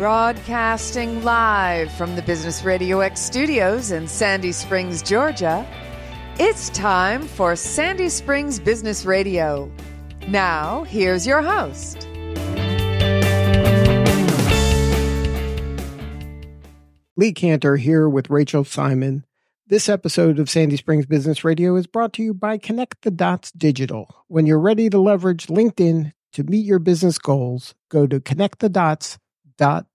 Broadcasting live from the Business RadioX studios in Sandy Springs, Georgia, it's time for Sandy Springs Business Radio. Now, here's your host. Lee Cantor here with Rachel Simon. This episode of Sandy Springs Business Radio is brought to you by Connect the Dots Digital. When you're ready to leverage LinkedIn to meet your business goals, go to connectthedots.digital.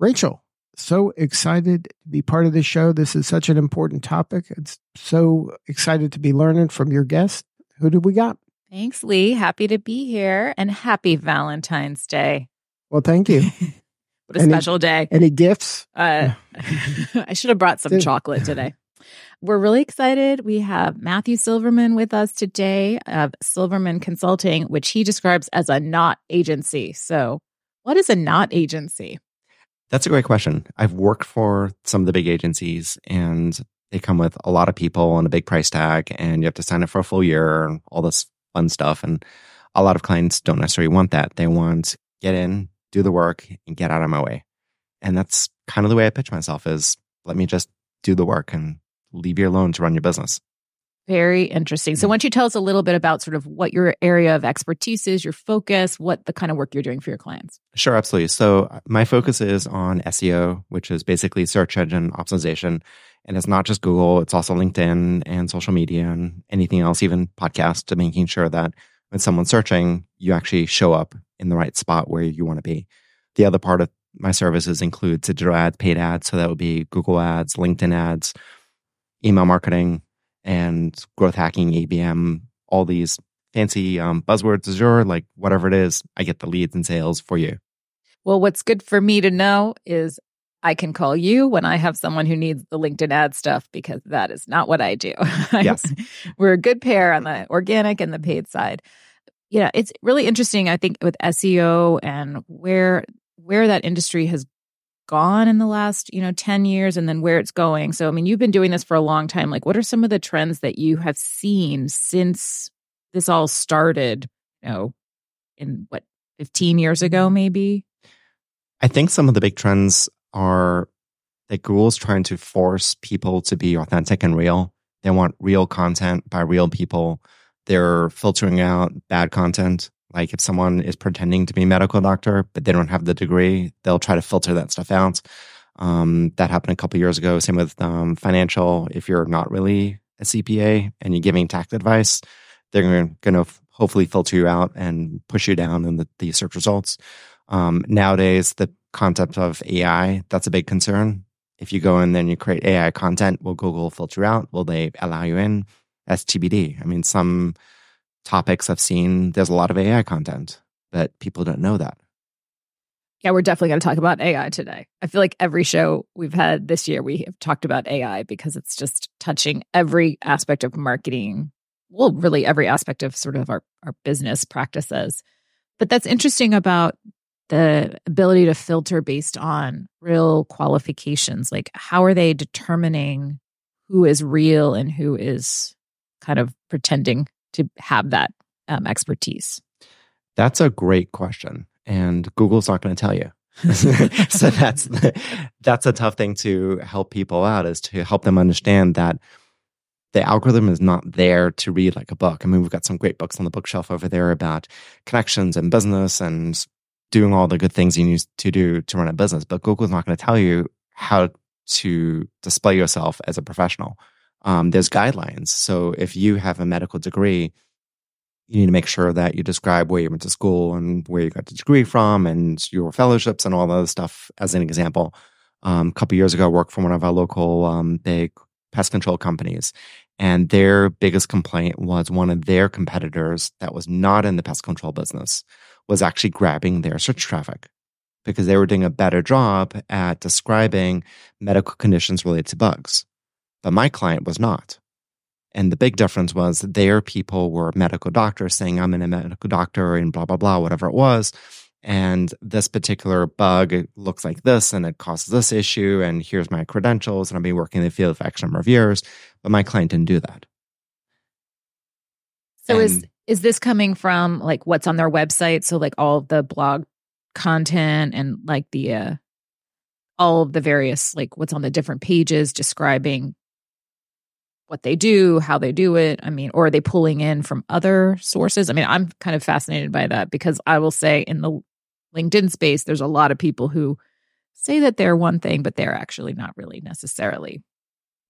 Rachel, so excited to be part of this show. This is such an important topic. It's so excited to be learning from your guest. Who do we got? Thanks, Lee. Happy to be here and happy Valentine's Day. Well, thank you. What a special day. Any gifts? I should have brought some chocolate today. We're really excited. We have Matthew Silverman with us today of Silverman Consulting, which he describes as a not agency. So what is a not agency? That's a great question. I've worked for some of the big agencies, and they come with a lot of people and a big price tag, and you have to sign up for a full year and all this fun stuff. And a lot of clients don't necessarily want that. They want get in, do the work, and get out of my way. And that's kind of the way I pitch myself is, let me just do the work and leave you alone to run your business. Very interesting. So why don't you tell us a little bit about sort of what your area of expertise is, your focus, what the kind of work you're doing for your clients? Sure, absolutely. So my focus is on SEO, which is basically search engine optimization. And it's not just Google, it's also LinkedIn and social media and anything else, even podcasts, to making sure that when someone's searching, you actually show up in the right spot where you want to be. The other part of my services includes digital ads, paid ads. So that would be Google ads, LinkedIn ads, email marketing, and growth hacking, ABM, all these fancy buzzwords, Azure, like whatever it is, I get the leads and sales for you. Well, what's good for me to know is I can call you when I have someone who needs the LinkedIn ad stuff, because that is not what I do. Yes. We're a good pair on the organic and the paid side. Yeah, it's really interesting, I think, with SEO and where that industry has gone in the last, 10 years and then where it's going. So, I mean, you've been doing this for a long time. Like, what are some of the trends that you have seen since this all started, in 15 years ago, maybe? I think some of the big trends are that Google's trying to force people to be authentic and real. They want real content by real people. They're filtering out bad content. Like if someone is pretending to be a medical doctor, but they don't have the degree, they'll try to filter that stuff out. That happened a couple of years ago. Same with financial. If you're not really a CPA and you're giving tax advice, they're going to hopefully filter you out and push you down in the search results. Nowadays, the concept of AI, that's a big concern. If you go in then you create AI content, will Google filter you out? Will they allow you in? That's TBD. I mean, some topics I've seen, there's a lot of AI content, but people don't know that. Yeah, we're definitely going to talk about AI today. I feel like every show we've had this year, we have talked about AI because it's just touching every aspect of marketing. Well, really every aspect of sort of our business practices. But that's interesting about the ability to filter based on real qualifications. Like, how are they determining who is real and who is kind of pretending to have that expertise? That's a great question. And Google's not going to tell you. So that's a tough thing to help people out, is to help them understand that the algorithm is not there to read like a book. I mean, we've got some great books on the bookshelf over there about connections and business and doing all the good things you need to do to run a business. But Google's not going to tell you how to display yourself as a professional. There's guidelines. So if you have a medical degree, you need to make sure that you describe where you went to school and where you got the degree from and your fellowships and all that other stuff as an example. A couple of years ago, I worked for one of our local big pest control companies. And their biggest complaint was one of their competitors that was not in the pest control business was actually grabbing their search traffic, because they were doing a better job at describing medical conditions related to bugs. But my client was not. And the big difference was their people were medical doctors saying, I'm a medical doctor and blah, blah, blah, whatever it was. And this particular bug, it looks like this and it causes this issue. And here's my credentials. And I've been working in the field for X number of years. But my client didn't do that. So is this coming from like what's on their website? So like all the blog content and like the all of the various, like what's on the different pages describing what they do, how they do it. I mean, or are they pulling in from other sources? I mean, I'm kind of fascinated by that because I will say in the LinkedIn space, there's a lot of people who say that they're one thing, but they're actually not really necessarily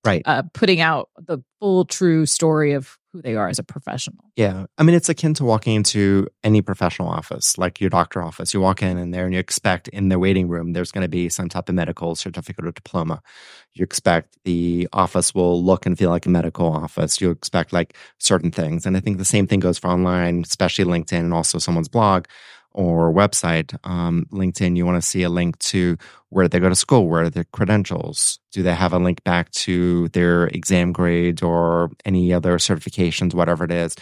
right putting out the full true story of who they are as a professional. Yeah. I mean, it's akin to walking into any professional office, like your doctor office. You walk in and there and you expect in the waiting room, there's going to be some type of medical certificate or diploma. You expect the office will look and feel like a medical office. You expect like certain things. And I think the same thing goes for online, especially LinkedIn and also someone's blog or website. LinkedIn, you want to see a link to where they go to school, where are their credentials? Do they have a link back to their exam grade or any other certifications, whatever it is?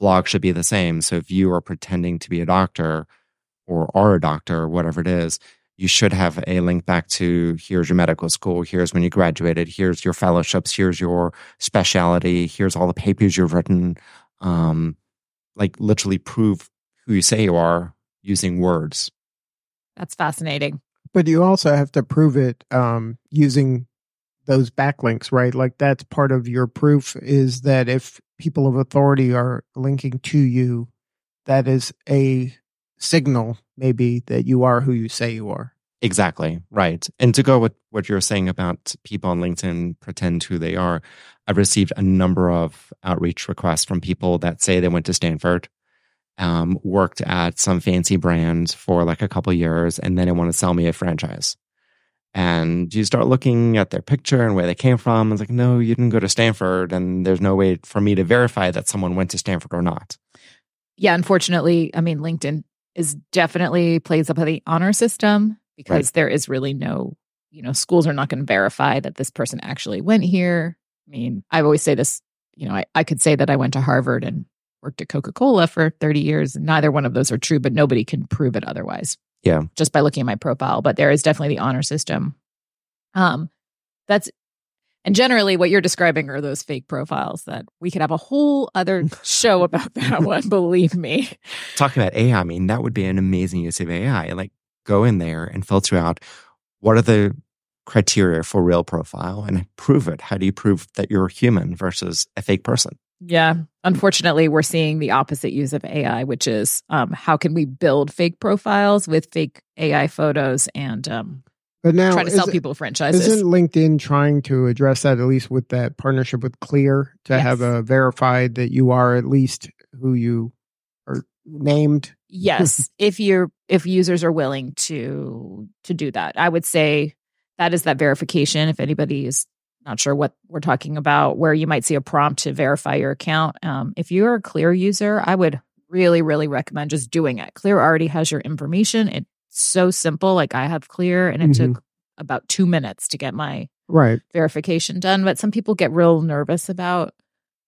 Blog should be the same. So if you are pretending to be a doctor or are a doctor, whatever it is, you should have a link back to here's your medical school, here's when you graduated, here's your fellowships, here's your specialty, here's all the papers you've written. Like literally prove who you say you are using words. That's fascinating. But you also have to prove it using those backlinks, right? Like that's part of your proof is that if people of authority are linking to you, that is a signal maybe that you are who you say you are. Exactly, right. And to go with what you're saying about people on LinkedIn pretend who they are, I've received a number of outreach requests from people that say they went to Stanford, worked at some fancy brand for like a couple years, and then they want to sell me a franchise. And you start looking at their picture and where they came from. It's like, no, you didn't go to Stanford, and there's no way for me to verify that someone went to Stanford or not. Yeah, unfortunately, I mean, LinkedIn is definitely plays up the honor system because there is really no, you know, schools are not going to verify that this person actually went here. I mean, I always say this, you know, I could say that I went to Harvard and worked at Coca-Cola for 30 years. Neither one of those are true, but nobody can prove it otherwise. Yeah. Just by looking at my profile. But there is definitely the honor system. And generally what you're describing are those fake profiles that we could have a whole other show about that one, believe me. Talking about AI, I mean, that would be an amazing use of AI. Like go in there and filter out what are the criteria for real profile and prove it. How do you prove that you're human versus a fake person? Yeah. Unfortunately, we're seeing the opposite use of AI, which is how can we build fake profiles with fake AI photos and but now, try to sell people franchises. Isn't LinkedIn trying to address that, at least with that partnership with Clear, to have a verified that you are at least who you are named? Yes. if users are willing to do that. I would say that is that verification. If anybody is not sure what we're talking about, where you might see a prompt to verify your account. If you're a Clear user, I would really, really recommend just doing it. Clear already has your information. It's so simple. Like I have Clear and it took about 2 minutes to get my verification done. But some people get real nervous about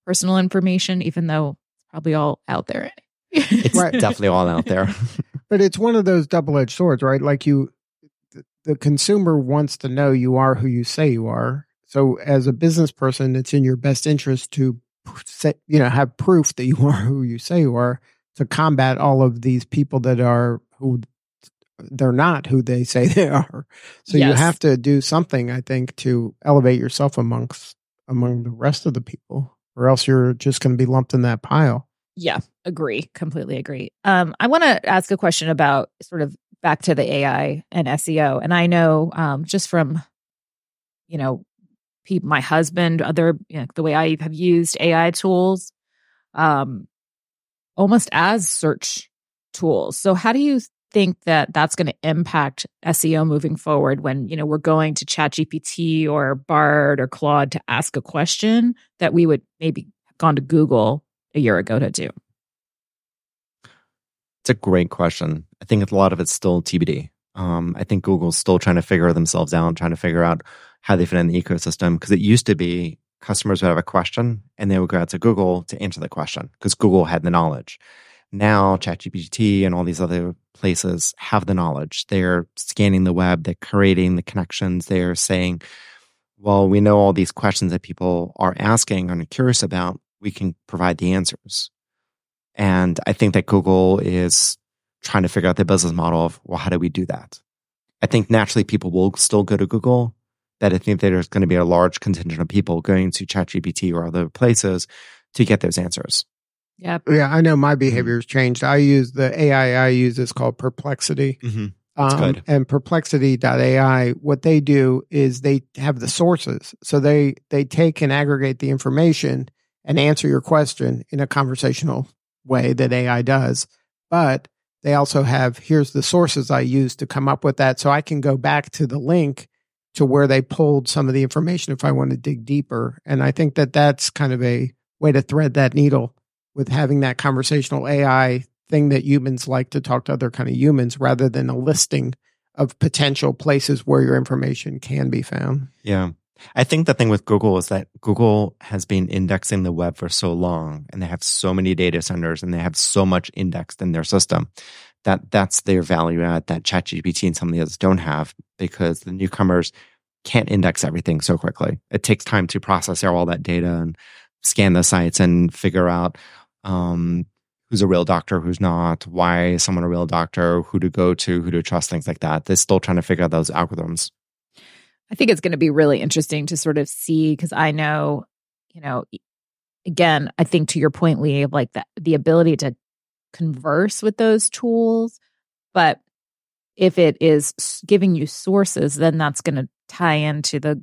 personal information, even though it's probably all out there. It's definitely all out there. But it's one of those double-edged swords, right? Like the consumer wants to know you are who you say you are. So as a business person, it's in your best interest to have proof that you are who you say you are to combat all of these people that are who they're not who they say they are. So you have to do something, I think, to elevate yourself among the rest of the people, or else you're just going to be lumped in that pile. Yeah, agree. Completely agree. I want to ask a question about sort of back to the AI and SEO. And I know just from, you know, my husband, the way I have used AI tools, almost as search tools. So how do you think that that's going to impact SEO moving forward when, you know, we're going to ChatGPT or Bard or Claude to ask a question that we would maybe have gone to Google a year ago to do? It's a great question. I think a lot of it's still TBD. I think Google's still trying to figure themselves out, trying to figure out how they fit in the ecosystem. Because it used to be customers would have a question and they would go out to Google to answer the question because Google had the knowledge. Now ChatGPT and all these other places have the knowledge. They're scanning the web. They're creating the connections. They're saying, well, we know all these questions that people are asking and are curious about. We can provide the answers. And I think that Google is trying to figure out their business model of, well, how do we do that? I think naturally people will still go to Google, that I think there's going to be a large contingent of people going to ChatGPT or other places to get those answers. Yep. Yeah, I know my behavior has changed. I use the AI I use is called Perplexity. Mm-hmm. And Perplexity.ai, what they do is they have the sources. So they take and aggregate the information and answer your question in a conversational way that AI does. But they also have, here's the sources I used to come up with that. So I can go back to the link to where they pulled some of the information if I want to dig deeper. And I think that that's kind of a way to thread that needle with having that conversational AI thing that humans like to talk to other kind of humans rather than a listing of potential places where your information can be found. Yeah. I think the thing with Google is that Google has been indexing the web for so long and they have so many data centers and they have so much indexed in their system that that's their value add that ChatGPT and some of the others don't have because the newcomers can't index everything so quickly. It takes time to process all that data and scan the sites and figure out who's a real doctor, who's not, why is someone a real doctor, who to go to, who to trust, things like that. They're still trying to figure out those algorithms. I think it's going to be really interesting to sort of see, because I know, you know, again, I think to your point, Lee, of like the ability to converse with those tools. But if it is giving you sources, then that's going to tie into the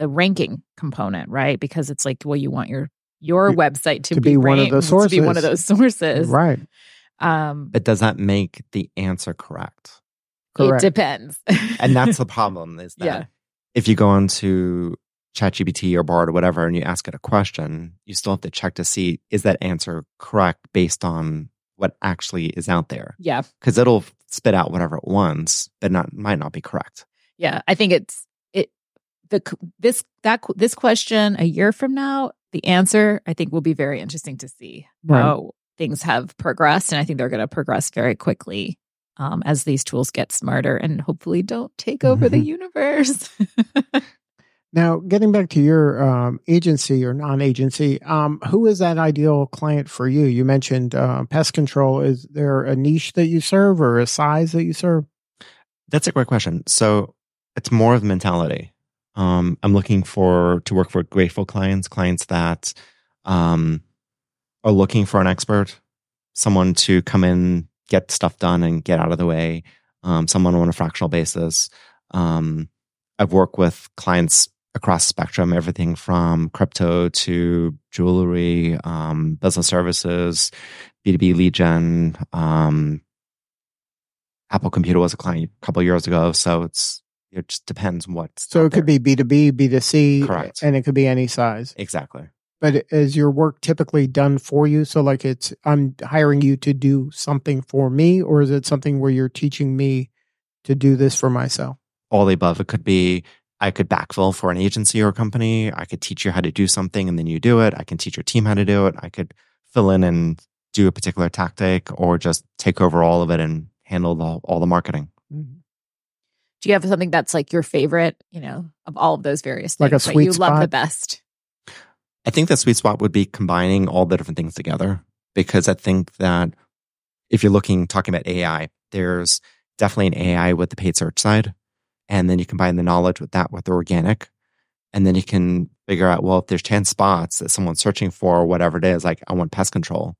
ranking component, right? Because it's like, well, you want your website to be one of those sources. Right. But does that make the answer correct? Correct. It depends. And that's the problem is that if you go onto ChatGPT or Bard or whatever and you ask it a question, you still have to check to see, is that answer correct based on what actually is out there? Yeah. Because it'll spit out whatever it wants, but might not be correct. Yeah. I think it's this question a year from now, the answer, I think, will be very interesting to see how things have progressed. And I think they're going to progress very quickly as these tools get smarter and hopefully don't take over the universe. Now, getting back to your agency or non-agency, who is that ideal client for you? You mentioned pest control. Is there a niche that you serve or a size that you serve? That's a great question. So it's more of mentality. I'm looking to work for grateful clients that are looking for an expert, someone to come in, get stuff done and get out of the way, someone on a fractional basis. I've worked with clients across the spectrum, everything from crypto to jewelry, business services, B2B lead gen. Apple Computer was a client a couple of years ago, so it just depends what's So it could be B2B, B2C, correct, and it could be any size. Exactly. But is your work typically done for you? So like I'm hiring you to do something for me, or is it something where you're teaching me to do this for myself? All the above. It could be, I could backfill for an agency or a company. I could teach you how to do something and then you do it. I can teach your team how to do it. I could fill in and do a particular tactic or just take over all of it and handle all the marketing. Mm-hmm. Do you have something that's like your favorite, you know, of all of those various things that you love the best? I think the sweet spot would be combining all the different things together, because I think that if you're talking about AI, there's definitely an AI with the paid search side. And then you combine the knowledge with that with the organic. And then you can figure out, well, if there's 10 spots that someone's searching for, whatever it is, like I want pest control.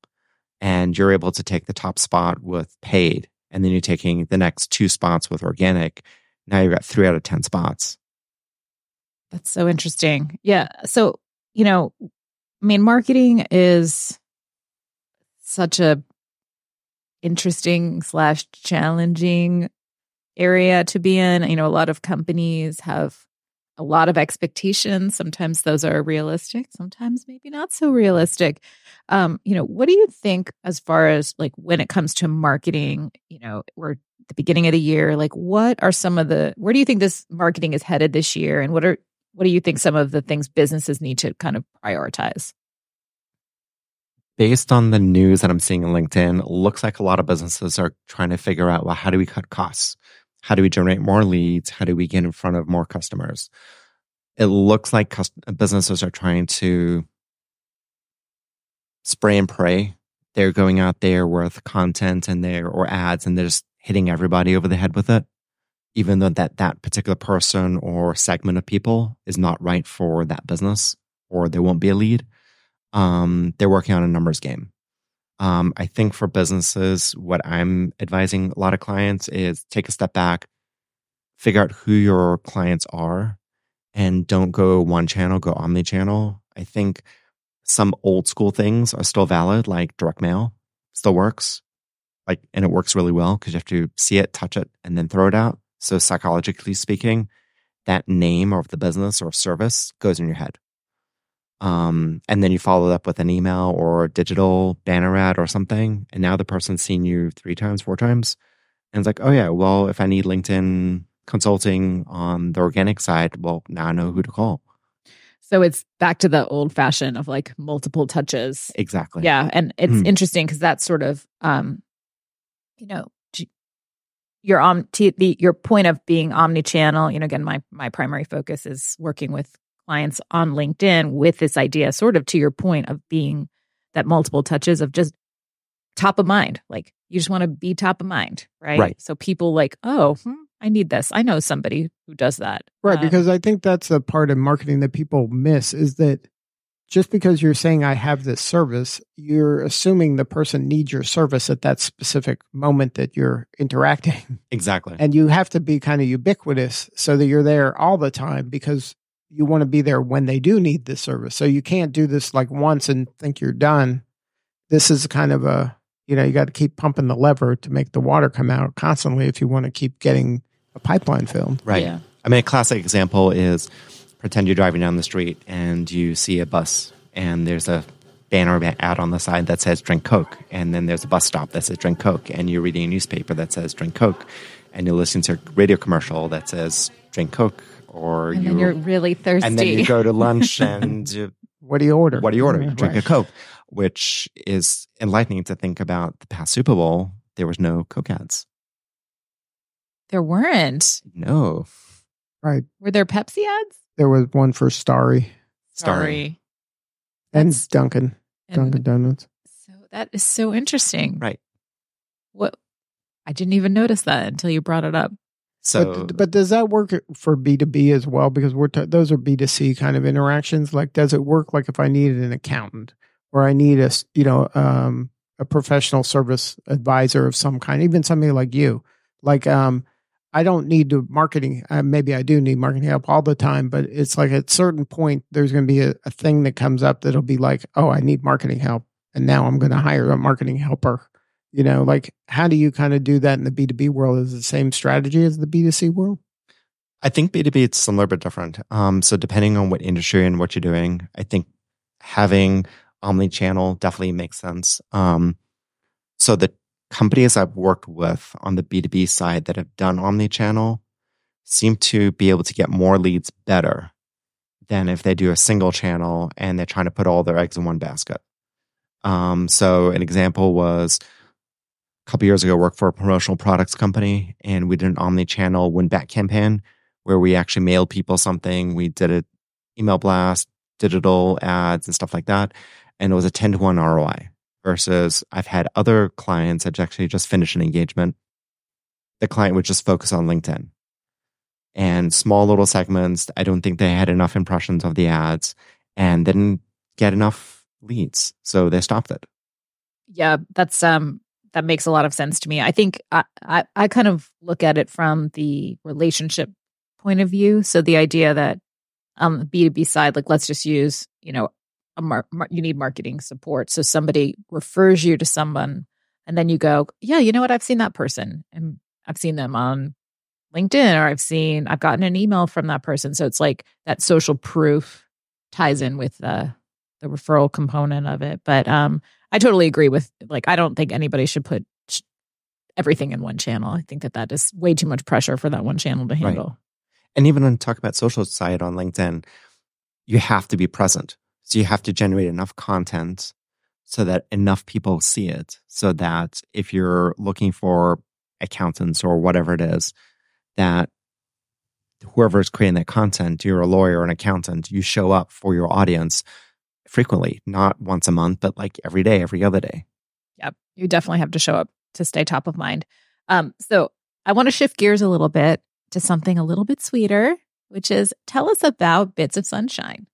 And you're able to take the top spot with paid. And then you're taking the next 2 spots with organic. Now you've got 3 out of 10 spots. That's so interesting. Yeah. So, you know, I mean, marketing is such a interesting / challenging area to be in. You know, a lot of companies have a lot of expectations. Sometimes those are realistic. Sometimes maybe not so realistic. You know, what do you think as far as like when it comes to marketing, you know, we're the beginning of the year, like what are some of where do you think this marketing is headed this year? And what do you think some of the things businesses need to kind of prioritize? Based on the news that I'm seeing on LinkedIn, looks like a lot of businesses are trying to figure out, well, how do we cut costs? How do we generate more leads? How do we get in front of more customers? It looks like businesses are trying to spray and pray they're going out there with content and or ads, and they're just hitting everybody over the head with it, even though that particular person or segment of people is not right for that business, or they won't be a lead. They're working on a numbers game. I think for businesses, what I'm advising a lot of clients is take a step back, figure out who your clients are, and don't go one channel, go omni-channel. I think some old school things are still valid, like direct mail still works, and it works really well because you have to see it, touch it, and then throw it out. So psychologically speaking, that name of the business or service goes in your head. And then you follow it up with an email or a digital banner ad or something. And now the person's seen you 3 times, 4 times. And it's like, oh yeah, well, if I need LinkedIn consulting on the organic side, well, now I know who to call. So it's back to the old fashion of multiple touches. Exactly. Yeah. And it's interesting because that's sort of, your point of being omni-channel, again, my primary focus is working with clients on LinkedIn with this idea, sort of to your point of being that multiple touches of just top of mind. You just want to be top of mind, right? Right. So people I need this. I know somebody who does that. Right. Because I think that's the part of marketing that people miss is that just because you're saying I have this service, you're assuming the person needs your service at that specific moment that you're interacting. Exactly. And you have to be kind of ubiquitous so that you're there all the time because you want to be there when they do need this service. So you can't do this once and think you're done. This is kind of a, you got to keep pumping the lever to make the water come out constantly if you want to keep getting a pipeline filled. Right. Yeah. I mean, a classic example is pretend you're driving down the street and you see a bus and there's a banner ad on the side that says drink Coke. And then there's a bus stop that says drink Coke. And you're reading a newspaper that says drink Coke. And you're listening to a radio commercial that says drink Coke. Then you're really thirsty. And then you go to lunch and... what do you order? Yeah, drink a Coke, which is enlightening to think about the past Super Bowl. There was no Coke ads. There weren't? No. Right. Were there Pepsi ads? There was one for Starry. And Dunkin'. Dunkin' Donuts. So that is so interesting. Right. What? I didn't even notice that until you brought it up. So, but does that work for B2B as well? Because those are B2C kind of interactions. Does it work? If I needed an accountant or I need a professional service advisor of some kind, even somebody like you, I don't need to marketing. Maybe I do need marketing help all the time, but it's at a certain point, there's going to be a thing that comes up that'll be oh, I need marketing help. And now I'm going to hire a marketing helper. How do you kind of do that in the B2B world? Is it the same strategy as the B2C world? I think B2B, it's similar but different. So depending on what industry and what you're doing, I think having omni-channel definitely makes sense. So the companies I've worked with on the B2B side that have done omni-channel seem to be able to get more leads better than if they do a single channel and they're trying to put all their eggs in one basket. So an example was... couple years ago, worked for a promotional products company, and we did an omni-channel win-back campaign where we actually mailed people something. We did an email blast, digital ads, and stuff like that. And it was a 10-to-1 ROI versus I've had other clients that actually just finished an engagement. The client would just focus on LinkedIn and small little segments. I don't think they had enough impressions of the ads and didn't get enough leads. So they stopped it. Yeah, that's... that makes a lot of sense to me. I think I kind of look at it from the relationship point of view. So the idea that the B2B side, let's just use, you need marketing support. So somebody refers you to someone and then you go, yeah, you know what? I've seen that person and I've seen them on LinkedIn or I've gotten an email from that person. So it's that social proof ties in with the referral component of it. But I totally agree with, I don't think anybody should put everything in one channel. I think that is way too much pressure for that one channel to handle. Right. And even when you talk about social side on LinkedIn, you have to be present. So you have to generate enough content so that enough people see it. So that if you're looking for accountants or whatever it is, that whoever's creating that content, you're a lawyer or an accountant, you show up for your audience frequently, not once a month, but every day, every other day. You definitely have to show up to stay top of mind. So I want to shift gears a little bit to something a little bit sweeter, which is tell us about Bits of Sunshine.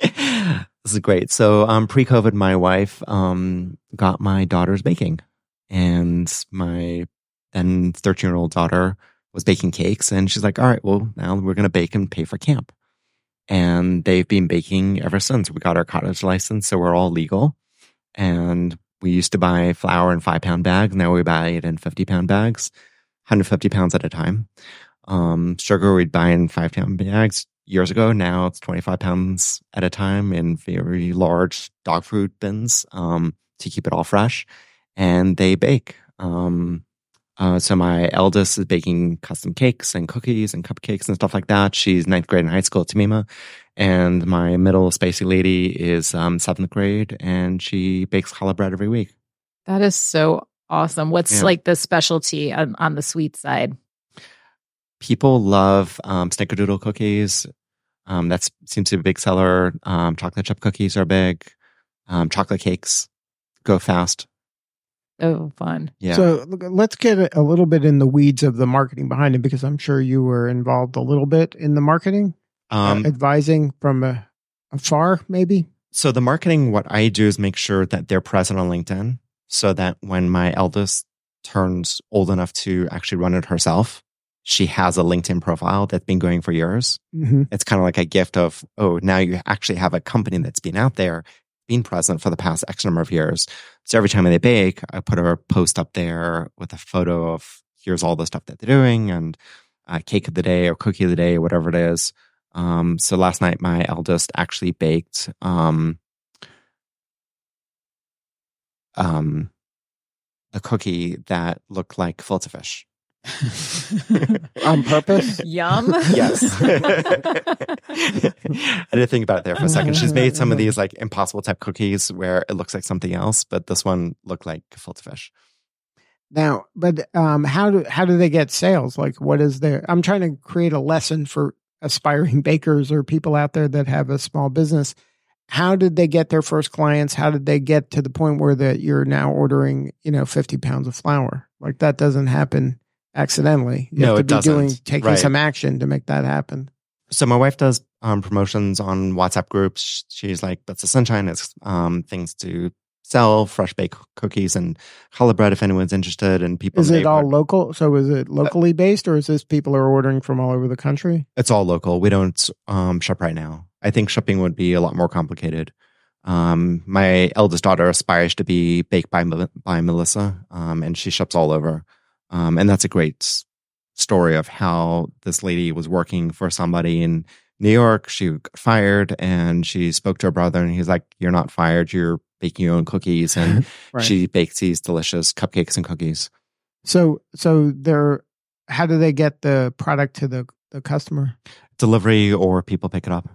This is great. So pre-COVID, my wife got my daughter's baking, and my then 13-year-old daughter was baking cakes, and she's like, all right, well, now we're going to bake and pay for camp. And they've been baking ever since. We got our cottage license, so we're all legal. And we used to buy flour in 5-pound bags. Now we buy it in 50-pound bags, 150 pounds at a time. Sugar we'd buy in 5-pound bags years ago. Now it's 25 pounds at a time in very large dog food bins to keep it all fresh. And they bake. So my eldest is baking custom cakes and cookies and cupcakes and stuff like that. She's 9th grade in high school at Tamima. And my middle spacey lady is 7th grade, and she bakes challah bread every week. That is so awesome. What's like the specialty on the sweet side? People love snickerdoodle cookies. That seems to be a big seller. Chocolate chip cookies are big. Chocolate cakes go fast. Oh, fun. Yeah. So let's get a little bit in the weeds of the marketing behind it, because I'm sure you were involved a little bit in the marketing, advising from afar, maybe. So the marketing, what I do is make sure that they're present on LinkedIn so that when my eldest turns old enough to actually run it herself, she has a LinkedIn profile that's been going for years. Mm-hmm. It's kind of like a gift of, oh, now you actually have a company that's been out there, been present for the past X number of years. So every time they bake, I put a post up there with a photo of here's all the stuff that they're doing, and cake of the day or cookie of the day or whatever it is. So last night, my eldest actually baked a cookie that looked like fillet fish. On purpose? Yum. Yes. I didn't think about it there for a second. She's made some of these like impossible type cookies where it looks like something else, but this one looked like fillet fish. Now, but how do they get sales? Like, what is their? I'm trying to create a lesson for aspiring bakers or people out there that have a small business. How did they get their first clients? How did they get to the point where that you're now ordering, 50 pounds of flour? Like, that doesn't happen accidentally. You have to be taking right. some action to make that happen. So my wife does promotions on WhatsApp groups. She's like, that's the sunshine. It's things to sell, fresh baked cookies and challah bread if anyone's interested. And people. Is it all local? So is it locally based, or is this people are ordering from all over the country? It's all local. We don't shop right now. I think shipping would be a lot more complicated. My eldest daughter aspires to be Baked by Melissa, and she ships all over. And that's a great story of how this lady was working for somebody in New York. She got fired, and she spoke to her brother, and he's like, you're not fired. You're baking your own cookies. And right. She bakes these delicious cupcakes and cookies. So they're, how do they get the product to the customer? Delivery, or people pick it up.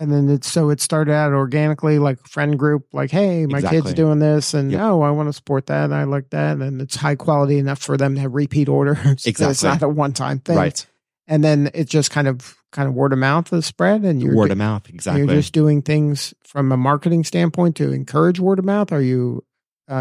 And then it started out organically, like friend group, like, hey, my kid's doing this, and I want to support that, and I like that, and it's high quality enough for them to have repeat orders. Exactly. It's not a one-time thing. Right. And then it just kind of word of mouth is spread, and you're word of mouth, exactly. You're just doing things from a marketing standpoint to encourage word of mouth. Are you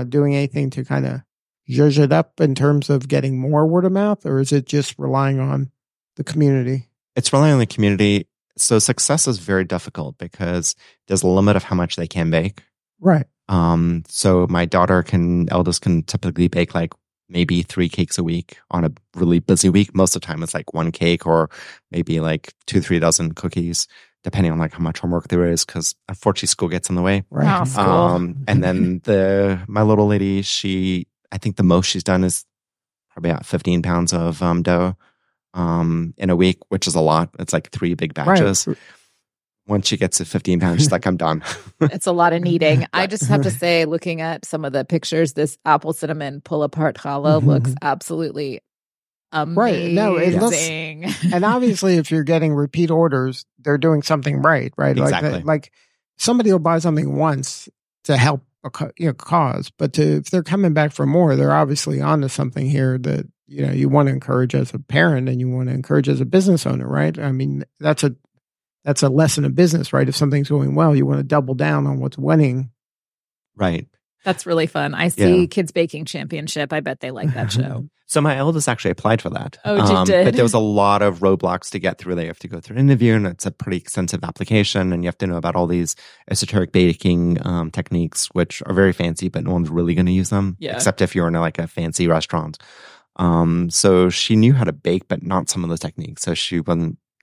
doing anything to kind of zhuzh it up in terms of getting more word of mouth, or is it just relying on the community? It's relying on the community. So success is very difficult because there's a limit of how much they can bake. Right. So my eldest can typically bake like maybe 3 cakes a week on a really busy week. Most of the time it's like 1 cake or maybe like 2-3 dozen cookies, depending on like how much homework there is, because unfortunately school gets in the way. Right. Wow, and then my little lady, I think the most she's done is probably about 15 pounds of dough. In a week, which is a lot. It's like 3 big batches. Right. Once she gets to 15 pounds, she's like, I'm done. It's a lot of kneading. Right. I just have to say, looking at some of the pictures, this apple cinnamon pull apart challah looks absolutely amazing. Right. No, it looks, and obviously if you're getting repeat orders, they're doing something right? Exactly. Like somebody will buy something once to help a cause, but if they're coming back for more, they're obviously onto something here that you want to encourage as a parent, and you want to encourage as a business owner, right? I mean, that's a lesson of business, right? If something's going well, you want to double down on what's winning. Right. That's really fun. I see Kids Baking Championship. I bet they like that show. So my eldest actually applied for that. Oh, you did? But there was a lot of roadblocks to get through. They have to go through an interview, and it's a pretty extensive application, and you have to know about all these esoteric baking techniques, which are very fancy, but no one's really going to use them, except if you're in a fancy restaurant. So she knew how to bake, but not some of those techniques. So she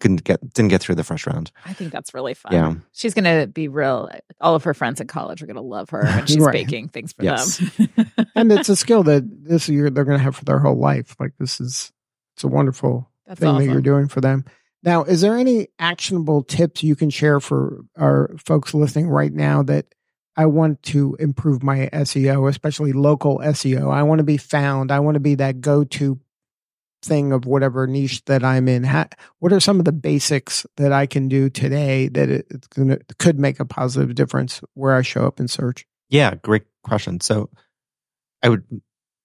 didn't get through the first round. I think that's really fun. Yeah. She's going to be real. All of her friends in college are going to love her when she's baking things for them. And it's a skill that this year they're going to have for their whole life. Like it's a wonderful thing that you're doing for them. Now, is there any actionable tips you can share for our folks listening right now that I want to improve my SEO, especially local SEO? I want to be found. I want to be that go-to thing of whatever niche that I'm in. What are some of the basics that I can do today that could make a positive difference where I show up in search? Yeah, great question. So I would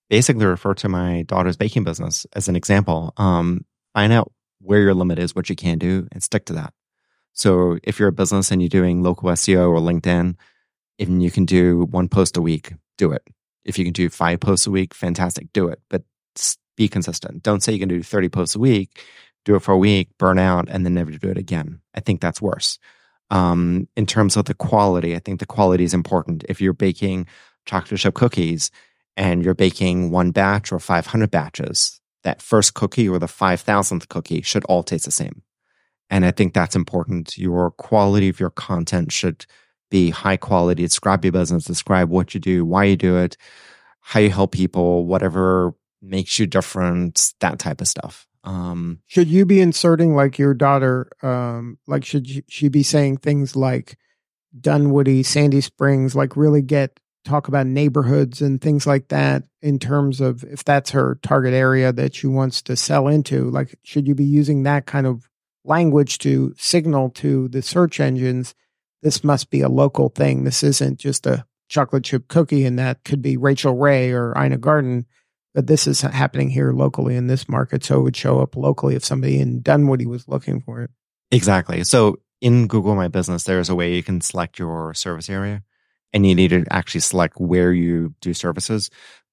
basically refer to my daughter's baking business as an example. Find out where your limit is, what you can do, and stick to that. So if you're a business and you're doing local SEO or LinkedIn, if you can do one post a week, do it. If you can do 5 posts a week, fantastic, do it. But be consistent. Don't say you can do 30 posts a week, do it for a week, burn out, and then never do it again. I think that's worse. In terms of the quality, I think the quality is important. If you're baking chocolate chip cookies and you're baking one batch or 500 batches, that first cookie or the 5,000th cookie should all taste the same. And I think that's important. Your quality of your content should be high quality. Describe your business, describe what you do, why you do it, how you help people, whatever makes you different, that type of stuff. Should you be inserting your daughter, should she be saying things like Dunwoody, Sandy Springs, really talk about neighborhoods and things like that in terms of if that's her target area that she wants to sell into? Should you be using that kind of language to signal to the search engines, this must be a local thing. This isn't just a chocolate chip cookie, and that could be Rachel Ray or Ina Garten. But this is happening here locally in this market, so it would show up locally if somebody in Dunwoody was looking for it. Exactly. So in Google My Business, there is a way you can select your service area, and you need to actually select where you do services.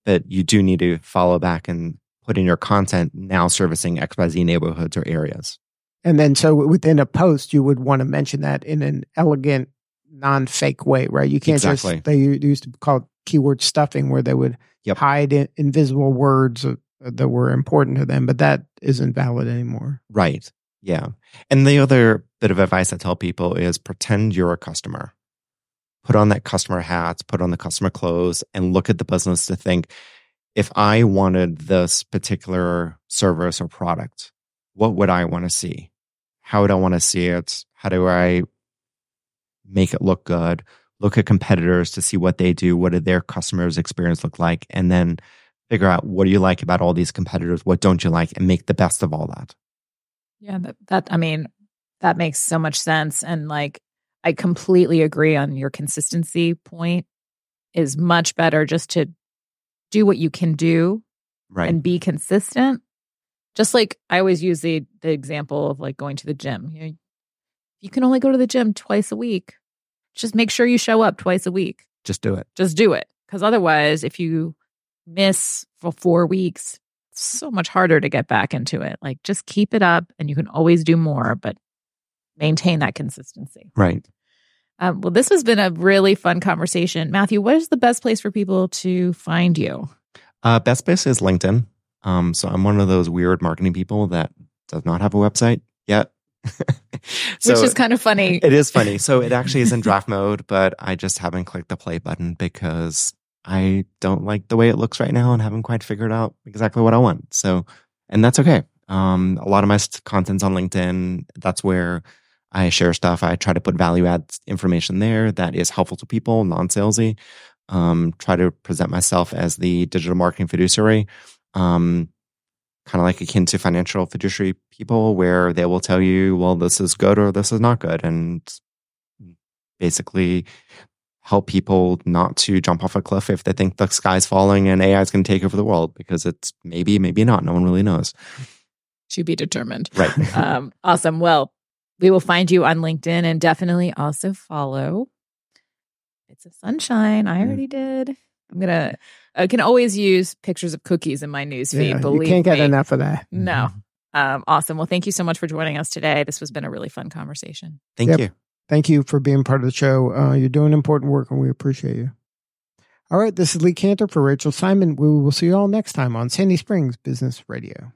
But you do need to follow back and put in your content now servicing XYZ neighborhoods or areas. And then so within a post, you would want to mention that in an elegant, non-fake way, right? You can't just, they used to call it keyword stuffing, where they would hide invisible words that were important to them, but that isn't valid anymore. Right. Yeah. And the other bit of advice I tell people is pretend you're a customer. Put on that customer hat, put on the customer clothes, and look at the business to think, if I wanted this particular service or product, what would I want to see? How would I want to see it? How do I make it look good? Look at competitors to see what they do. What do their customers' experience look like? And then figure out, what do you like about all these competitors? What don't you like? And make the best of all that. Yeah, that makes so much sense. And I completely agree on your consistency point. Is much better just to do what you can do and be consistent. Just I always use the example of going to the gym. You can only go to the gym twice a week. Just make sure you show up twice a week. Just do it. Just do it. Because otherwise, if you miss for 4 weeks, it's so much harder to get back into it. Just keep it up, and you can always do more, but maintain that consistency. Right. Well, this has been a really fun conversation. Matthew, what is the best place for people to find you? Best place is LinkedIn. So I'm one of those weird marketing people that does not have a website yet. So which is kind of funny. It is funny. So it actually is in draft mode, but I just haven't clicked the play button because I don't like the way it looks right now and haven't quite figured out exactly what I want. So, and that's okay. A lot of my content's on LinkedIn. That's where I share stuff. I try to put value add information there that is helpful to people, non-salesy. Try to present myself as the digital marketing fiduciary. Kind of akin to financial fiduciary people, where they will tell you, well, this is good or this is not good, and basically help people not to jump off a cliff if they think the sky's falling and AI is going to take over the world, because it's maybe not. No one really knows. To be determined. Right. Awesome. Well, we will find you on LinkedIn, and definitely also follow Bits of Sunshine. I already did. I can always use pictures of cookies in my newsfeed. Yeah, believe me, you can't get enough of that. No. Awesome. Well, thank you so much for joining us today. This has been a really fun conversation. Thank you. Thank you for being part of the show. You're doing important work and we appreciate you. All right. This is Lee Cantor for Rachel Simon. We will see you all next time on Sandy Springs Business Radio.